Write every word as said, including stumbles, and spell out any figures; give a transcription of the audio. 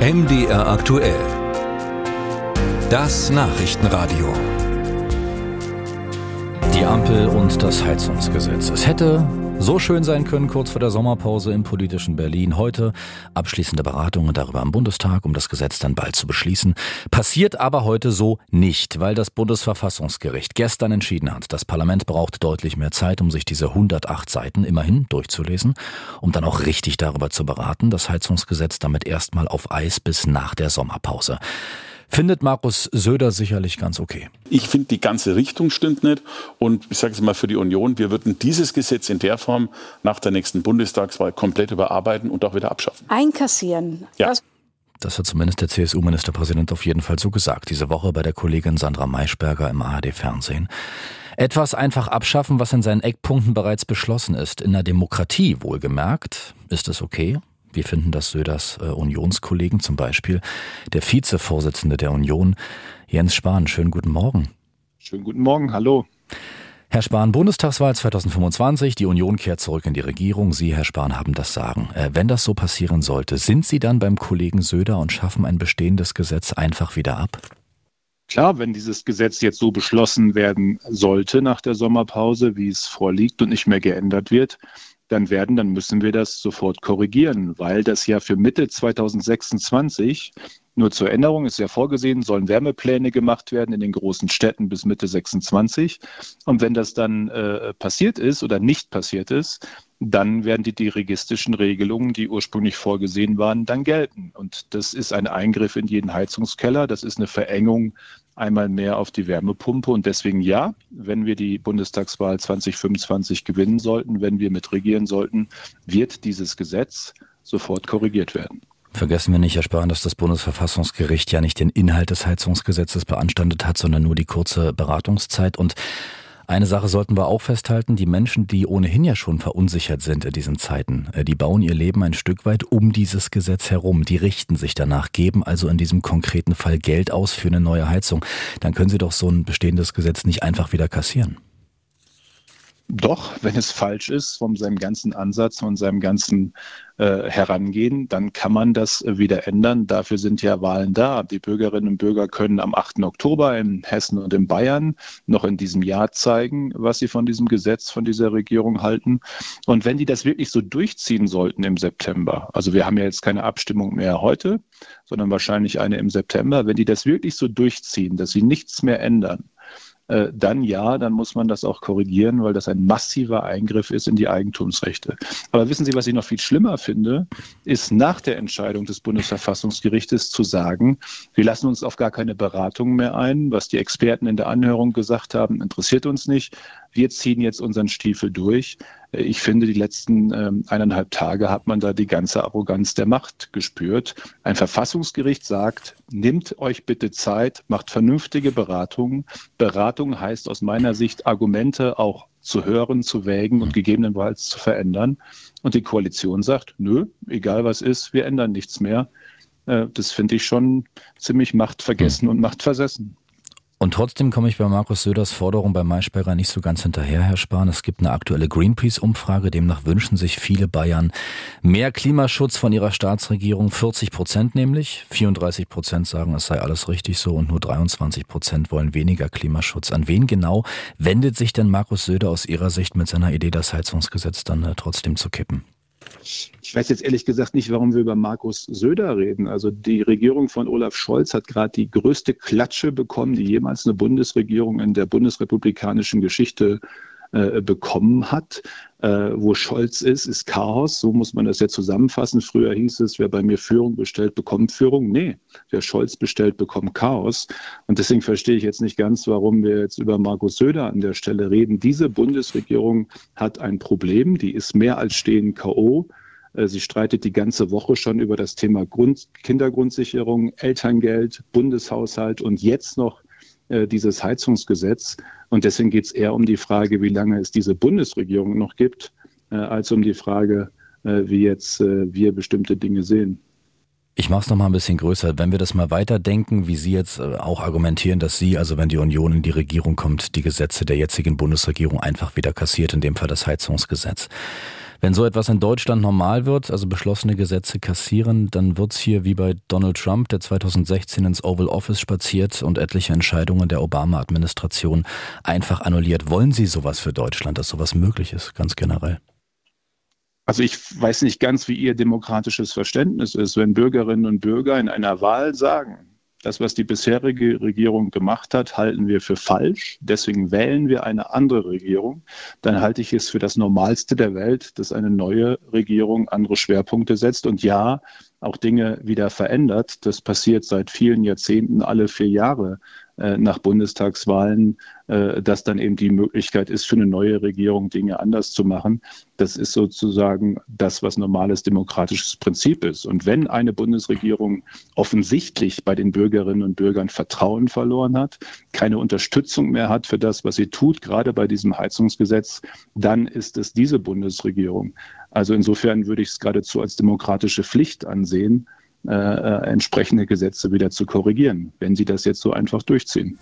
M D R aktuell. Das Nachrichtenradio. Die Ampel und das Heizungsgesetz. Es hätte so schön sein können, kurz vor der Sommerpause im politischen Berlin. Heute abschließende Beratungen darüber im Bundestag, um das Gesetz dann bald zu beschließen. Passiert aber heute so nicht, weil das Bundesverfassungsgericht gestern entschieden hat, das Parlament braucht deutlich mehr Zeit, um sich diese hundertacht Seiten immerhin durchzulesen, um dann auch richtig darüber zu beraten. Das Heizungsgesetz damit erstmal auf Eis bis nach der Sommerpause. Findet Markus Söder sicherlich ganz okay. Ich finde, die ganze Richtung stimmt nicht. Und ich sage es mal für die Union, wir würden dieses Gesetz in der Form nach der nächsten Bundestagswahl komplett überarbeiten und auch wieder abschaffen. Einkassieren. Ja. Das hat zumindest der C S U-Ministerpräsident auf jeden Fall so gesagt. Diese Woche bei der Kollegin Sandra Maischberger im A R D Fernsehen. Etwas einfach abschaffen, was in seinen Eckpunkten bereits beschlossen ist. In der Demokratie, wohlgemerkt, ist es okay. Wir finden das Söders äh, Unionskollegen, zum Beispiel der Vizevorsitzende der Union, Jens Spahn. Schönen guten Morgen. Schönen guten Morgen, hallo. Herr Spahn, Bundestagswahl zweitausendfünfundzwanzig, die Union kehrt zurück in die Regierung. Sie, Herr Spahn, haben das Sagen. Äh, wenn das so passieren sollte, sind Sie dann beim Kollegen Söder und schaffen ein bestehendes Gesetz einfach wieder ab? Klar, wenn dieses Gesetz jetzt so beschlossen werden sollte nach der Sommerpause, wie es vorliegt und nicht mehr geändert wird, dann werden, dann müssen wir das sofort korrigieren, weil das ja für Mitte zweitausendsechsundzwanzig nur zur Änderung ist ja vorgesehen, sollen Wärmepläne gemacht werden in den großen Städten bis Mitte sechsundzwanzig. Und wenn das dann äh, passiert ist oder nicht passiert ist, dann werden die dirigistischen Regelungen, die ursprünglich vorgesehen waren, dann gelten. Und das ist ein Eingriff in jeden Heizungskeller. Das ist eine Verengung einmal mehr auf die Wärmepumpe. Und deswegen ja, wenn wir die Bundestagswahl zweitausendfünfundzwanzig gewinnen sollten, wenn wir mitregieren sollten, wird dieses Gesetz sofort korrigiert werden. Vergessen wir nicht, Herr Spahn, dass das Bundesverfassungsgericht ja nicht den Inhalt des Heizungsgesetzes beanstandet hat, sondern nur die kurze Beratungszeit. Und eine Sache sollten wir auch festhalten, die Menschen, die ohnehin ja schon verunsichert sind in diesen Zeiten, die bauen ihr Leben ein Stück weit um dieses Gesetz herum. Die richten sich danach, geben also in diesem konkreten Fall Geld aus für eine neue Heizung. Dann können Sie doch so ein bestehendes Gesetz nicht einfach wieder kassieren. Doch, wenn es falsch ist, von seinem ganzen Ansatz, von seinem ganzen äh, Herangehen, dann kann man das wieder ändern. Dafür sind ja Wahlen da. Die Bürgerinnen und Bürger können am achten Oktober in Hessen und in Bayern noch in diesem Jahr zeigen, was sie von diesem Gesetz, von dieser Regierung halten. Und wenn die das wirklich so durchziehen sollten im September, also wir haben ja jetzt keine Abstimmung mehr heute, sondern wahrscheinlich eine im September, wenn die das wirklich so durchziehen, dass sie nichts mehr ändern, dann ja, dann muss man das auch korrigieren, weil das ein massiver Eingriff ist in die Eigentumsrechte. Aber wissen Sie, was ich noch viel schlimmer finde, ist nach der Entscheidung des Bundesverfassungsgerichtes zu sagen, wir lassen uns auf gar keine Beratung mehr ein. Was die Experten in der Anhörung gesagt haben, interessiert uns nicht. Wir ziehen jetzt unseren Stiefel durch. Ich finde, die letzten äh, eineinhalb Tage hat man da die ganze Arroganz der Macht gespürt. Ein Verfassungsgericht sagt, nehmt euch bitte Zeit, macht vernünftige Beratungen. Beratung heißt aus meiner Sicht, Argumente auch zu hören, zu wägen und gegebenenfalls zu verändern. Und die Koalition sagt, nö, egal was ist, wir ändern nichts mehr. Äh, das finde ich schon ziemlich machtvergessen und machtversessen. Und trotzdem komme ich bei Markus Söders Forderung bei Maischberger nicht so ganz hinterher, Herr Spahn. Es gibt eine aktuelle Greenpeace-Umfrage, demnach wünschen sich viele Bayern mehr Klimaschutz von ihrer Staatsregierung, vierzig Prozent nämlich. vierunddreißig Prozent sagen, es sei alles richtig so und nur dreiundzwanzig Prozent wollen weniger Klimaschutz. An wen genau wendet sich denn Markus Söder aus Ihrer Sicht mit seiner Idee, das Heizungsgesetz dann trotzdem zu kippen? Ich weiß jetzt ehrlich gesagt nicht, warum wir über Markus Söder reden. Also die Regierung von Olaf Scholz hat gerade die größte Klatsche bekommen, die jemals eine Bundesregierung in der bundesrepublikanischen Geschichte äh, bekommen hat. Äh, wo Scholz ist, ist Chaos. So muss man das ja zusammenfassen. Früher hieß es, wer bei mir Führung bestellt, bekommt Führung. Nee, wer Scholz bestellt, bekommt Chaos. Und deswegen verstehe ich jetzt nicht ganz, warum wir jetzt über Markus Söder an der Stelle reden. Diese Bundesregierung hat ein Problem. Die ist mehr als stehend K O. Sie streitet die ganze Woche schon über das Thema Grund, Kindergrundsicherung, Elterngeld, Bundeshaushalt und jetzt noch äh, dieses Heizungsgesetz. Und deswegen geht es eher um die Frage, wie lange es diese Bundesregierung noch gibt, äh, als um die Frage, äh, wie jetzt äh, wir bestimmte Dinge sehen. Ich mache es noch mal ein bisschen größer. Wenn wir das mal weiterdenken, wie Sie jetzt auch argumentieren, dass Sie, also wenn die Union in die Regierung kommt, die Gesetze der jetzigen Bundesregierung einfach wieder kassiert, in dem Fall das Heizungsgesetz. Wenn so etwas in Deutschland normal wird, also beschlossene Gesetze kassieren, dann wird's hier wie bei Donald Trump, der zweitausendsechzehn ins Oval Office spaziert und etliche Entscheidungen der Obama-Administration einfach annulliert. Wollen Sie sowas für Deutschland, dass sowas möglich ist, ganz generell? Also ich weiß nicht ganz, wie Ihr demokratisches Verständnis ist, wenn Bürgerinnen und Bürger in einer Wahl sagen, das, was die bisherige Regierung gemacht hat, halten wir für falsch. Deswegen wählen wir eine andere Regierung. Dann halte ich es für das Normalste der Welt, dass eine neue Regierung andere Schwerpunkte setzt und ja, auch Dinge wieder verändert. Das passiert seit vielen Jahrzehnten, alle vier Jahre äh, nach Bundestagswahlen, äh, dass dann eben die Möglichkeit ist, für eine neue Regierung Dinge anders zu machen. Das ist sozusagen das, was normales demokratisches Prinzip ist. Und wenn eine Bundesregierung offensichtlich bei den Bürgerinnen und Bürgern Vertrauen verloren hat, keine Unterstützung mehr hat für das, was sie tut, gerade bei diesem Heizungsgesetz, dann ist es diese Bundesregierung. Also insofern würde ich es geradezu als demokratische Pflicht ansehen, äh, äh, entsprechende Gesetze wieder zu korrigieren, wenn sie das jetzt so einfach durchziehen.